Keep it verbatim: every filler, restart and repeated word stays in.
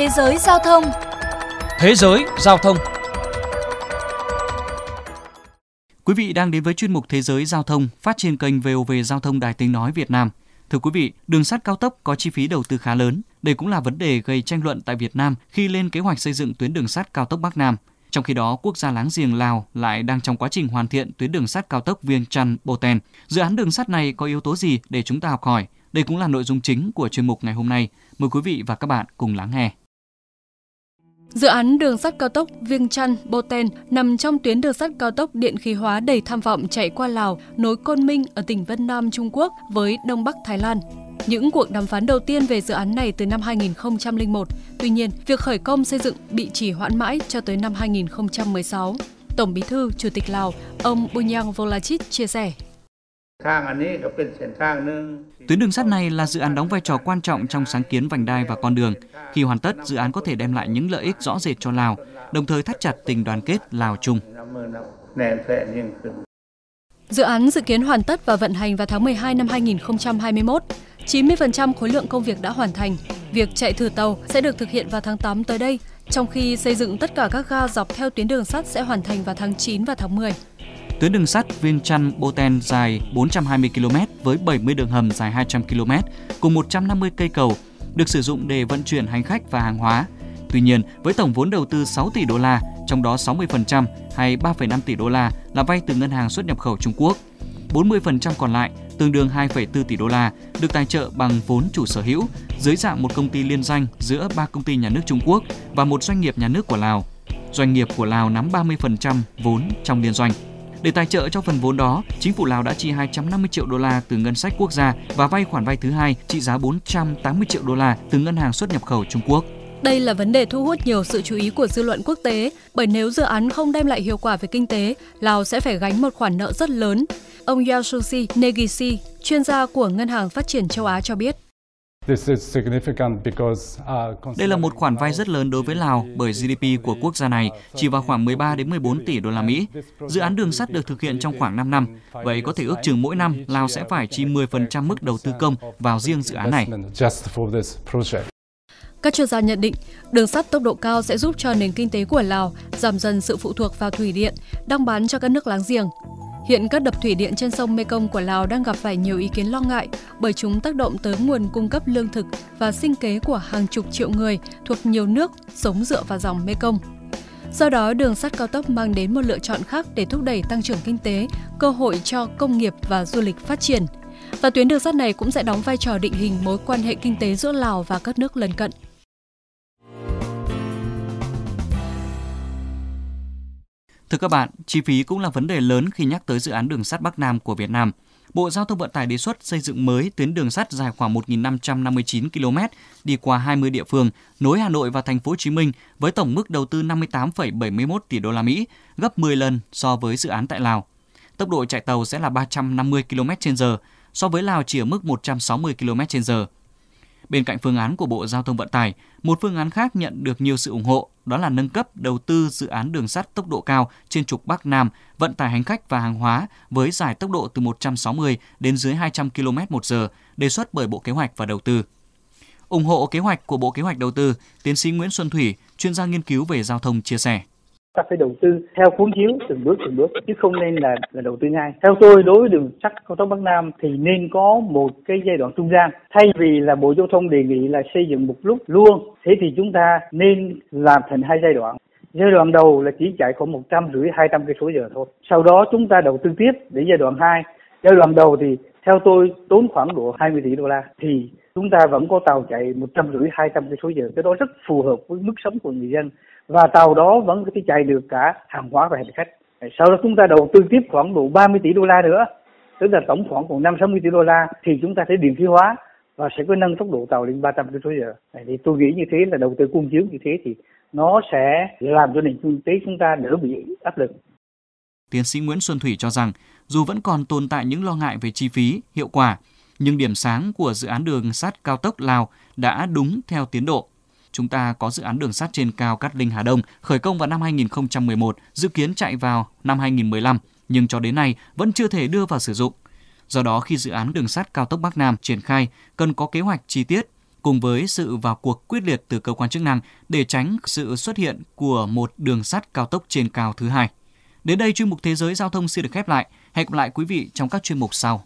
Thế giới giao thông. Thế giới giao thông. Quý vị đang đến với chuyên mục Thế giới giao thông phát trên kênh vê o vê Giao thông Đài Tiếng nói Việt Nam. Thưa quý vị, đường sắt cao tốc có chi phí đầu tư khá lớn. Đây cũng là vấn đề gây tranh luận tại Việt Nam khi lên kế hoạch xây dựng tuyến đường sắt cao tốc Bắc Nam. Trong khi đó, quốc gia láng giềng Lào lại đang trong quá trình hoàn thiện tuyến đường sắt cao tốc Viêng Chăn - Boten. Dự án đường sắt này có yếu tố gì để chúng ta học hỏi? Đây cũng là nội dung chính của chuyên mục ngày hôm nay. Mời quý vị và các bạn cùng lắng nghe. Dự án đường sắt cao tốc Viêng Chăn - Boten nằm trong tuyến đường sắt cao tốc điện khí hóa đầy tham vọng chạy qua Lào, nối Côn Minh ở tỉnh Vân Nam Trung Quốc với Đông Bắc Thái Lan. Những cuộc đàm phán đầu tiên về dự án này từ năm hai nghìn không trăm lẻ một, tuy nhiên, việc khởi công xây dựng bị trì hoãn mãi cho tới năm hai nghìn không trăm mười sáu. Tổng Bí thư Chủ tịch Lào, ông Bounyang Volachit chia sẻ. Tuyến đường sắt này là dự án đóng vai trò quan trọng trong sáng kiến vành đai và con đường. Khi hoàn tất, dự án có thể đem lại những lợi ích rõ rệt cho Lào, đồng thời thắt chặt tình đoàn kết Lào-Trung. Dự án dự kiến hoàn tất và vận hành vào tháng mười hai năm hai nghìn không trăm hai mươi mốt. chín mươi phần trăm khối lượng công việc đã hoàn thành. Việc chạy thử tàu sẽ được thực hiện vào tháng tám tới đây, trong khi xây dựng tất cả các ga dọc theo tuyến đường sắt sẽ hoàn thành vào tháng chín và tháng mười. Tuyến đường sắt Viêng Chăn - Boten dài bốn trăm hai mươi ki lô mét với bảy mươi đường hầm dài hai trăm ki lô mét cùng một trăm năm mươi cây cầu, được sử dụng để vận chuyển hành khách và hàng hóa. Tuy nhiên, với tổng vốn đầu tư sáu tỷ đô la, trong đó sáu mươi phần trăm hay ba phẩy năm tỷ đô la là vay từ Ngân hàng Xuất nhập khẩu Trung Quốc. bốn mươi phần trăm còn lại, tương đương hai phẩy bốn tỷ đô la, được tài trợ bằng vốn chủ sở hữu dưới dạng một công ty liên danh giữa ba công ty nhà nước Trung Quốc và một doanh nghiệp nhà nước của Lào. Doanh nghiệp của Lào nắm ba mươi phần trăm vốn trong liên doanh. Để tài trợ cho phần vốn đó, chính phủ Lào đã chi hai trăm năm mươi triệu đô la từ ngân sách quốc gia và vay khoản vay thứ hai trị giá bốn trăm tám mươi triệu đô la từ Ngân hàng Xuất nhập khẩu Trung Quốc. Đây là vấn đề thu hút nhiều sự chú ý của dư luận quốc tế, bởi nếu dự án không đem lại hiệu quả về kinh tế, Lào sẽ phải gánh một khoản nợ rất lớn. Ông Yasushi Negisi, chuyên gia của Ngân hàng Phát triển Châu Á cho biết. Đây là một khoản vay rất lớn đối với Lào bởi giê đê pê của quốc gia này chỉ vào khoảng mười ba đến mười bốn tỷ đô la Mỹ. Dự án đường sắt được thực hiện trong khoảng năm năm, vậy có thể ước chừng mỗi năm Lào sẽ phải chi mười phần trăm mức đầu tư công vào riêng dự án này. Các chuyên gia nhận định, đường sắt tốc độ cao sẽ giúp cho nền kinh tế của Lào giảm dần sự phụ thuộc vào thủy điện, đang bán cho các nước láng giềng. Hiện các đập thủy điện trên sông Mekong của Lào đang gặp phải nhiều ý kiến lo ngại bởi chúng tác động tới nguồn cung cấp lương thực và sinh kế của hàng chục triệu người thuộc nhiều nước sống dựa vào dòng Mekong. Do đó, đường sắt cao tốc mang đến một lựa chọn khác để thúc đẩy tăng trưởng kinh tế, cơ hội cho công nghiệp và du lịch phát triển. Và tuyến đường sắt này cũng sẽ đóng vai trò định hình mối quan hệ kinh tế giữa Lào và các nước lân cận. Thưa các bạn, chi phí cũng là vấn đề lớn khi nhắc tới dự án đường sắt Bắc Nam của Việt Nam. Bộ Giao thông Vận tải đề xuất xây dựng mới tuyến đường sắt dài khoảng một nghìn năm trăm năm mươi chín ki lô mét đi qua hai mươi địa phương, nối Hà Nội và Thành phố Hồ Chí Minh với tổng mức đầu tư năm mươi tám phẩy bảy mươi mốt tỷ đô la Mỹ, gấp mười lần so với dự án tại Lào. Tốc độ chạy tàu sẽ là ba trăm năm mươi ki lô mét trên giờ, so với Lào chỉ ở mức một trăm sáu mươi ki lô mét trên giờ. Bên cạnh phương án của Bộ Giao thông Vận tải, một phương án khác nhận được nhiều sự ủng hộ, đó là nâng cấp đầu tư dự án đường sắt tốc độ cao trên trục Bắc Nam, vận tải hành khách và hàng hóa với giải tốc độ từ một trăm sáu mươi đến dưới hai trăm ki lô mét một giờ, đề xuất bởi Bộ Kế hoạch và Đầu tư. Ủng hộ kế hoạch của Bộ Kế hoạch Đầu tư, tiến sĩ Nguyễn Xuân Thủy, chuyên gia nghiên cứu về giao thông chia sẻ. Ta phải đầu tư theo cuốn chiếu từng bước từng bước chứ không nên là, là đầu tư ngay. Theo tôi, đối với đường sắt cao tốc Bắc Nam thì nên có một cái giai đoạn trung gian. Thay vì là Bộ Giao thông đề nghị là xây dựng một lúc luôn, thế thì chúng ta nên làm thành hai giai đoạn. Giai đoạn đầu là chỉ chạy khoảng một trăm rưỡi hai trăm cây số giờ thôi. Sau đó chúng ta đầu tư tiếp để giai đoạn hai. Giai đoạn đầu thì theo tôi tốn khoảng độ hai mươi tỷ đô la thì chúng ta vẫn có tàu chạy một trăm rưỡi hai trăm cây số giờ. Cái đó rất phù hợp với mức sống của người dân. Và tàu đó vẫn có thể chạy được cả hàng hóa và hành khách. Sau đó chúng ta đầu tư tiếp khoảng độ ba mươi tỷ đô la nữa, tức là tổng khoảng còn năm trăm sáu mươi tỷ đô la thì chúng ta sẽ điện khí hóa và sẽ có nâng tốc độ tàu lên ba trăm ki lô mét trên giờ. Thì tôi nghĩ như thế là đầu tư cung chiếu như thế thì nó sẽ làm cho nền kinh tế chúng ta đỡ bị áp lực. Tiến sĩ Nguyễn Xuân Thủy cho rằng dù vẫn còn tồn tại những lo ngại về chi phí, hiệu quả, nhưng điểm sáng của dự án đường sắt cao tốc Lào đã đúng theo tiến độ. Chúng ta có dự án đường sắt trên cao Cát Linh - Hà Đông khởi công vào năm hai nghìn không trăm mười một, dự kiến chạy vào năm hai nghìn không trăm mười lăm, nhưng cho đến nay vẫn chưa thể đưa vào sử dụng. Do đó, khi dự án đường sắt cao tốc Bắc Nam triển khai, cần có kế hoạch chi tiết, cùng với sự vào cuộc quyết liệt từ cơ quan chức năng để tránh sự xuất hiện của một đường sắt cao tốc trên cao thứ hai. Đến đây chuyên mục Thế giới Giao thông xin được khép lại. Hẹn gặp lại quý vị trong các chuyên mục sau.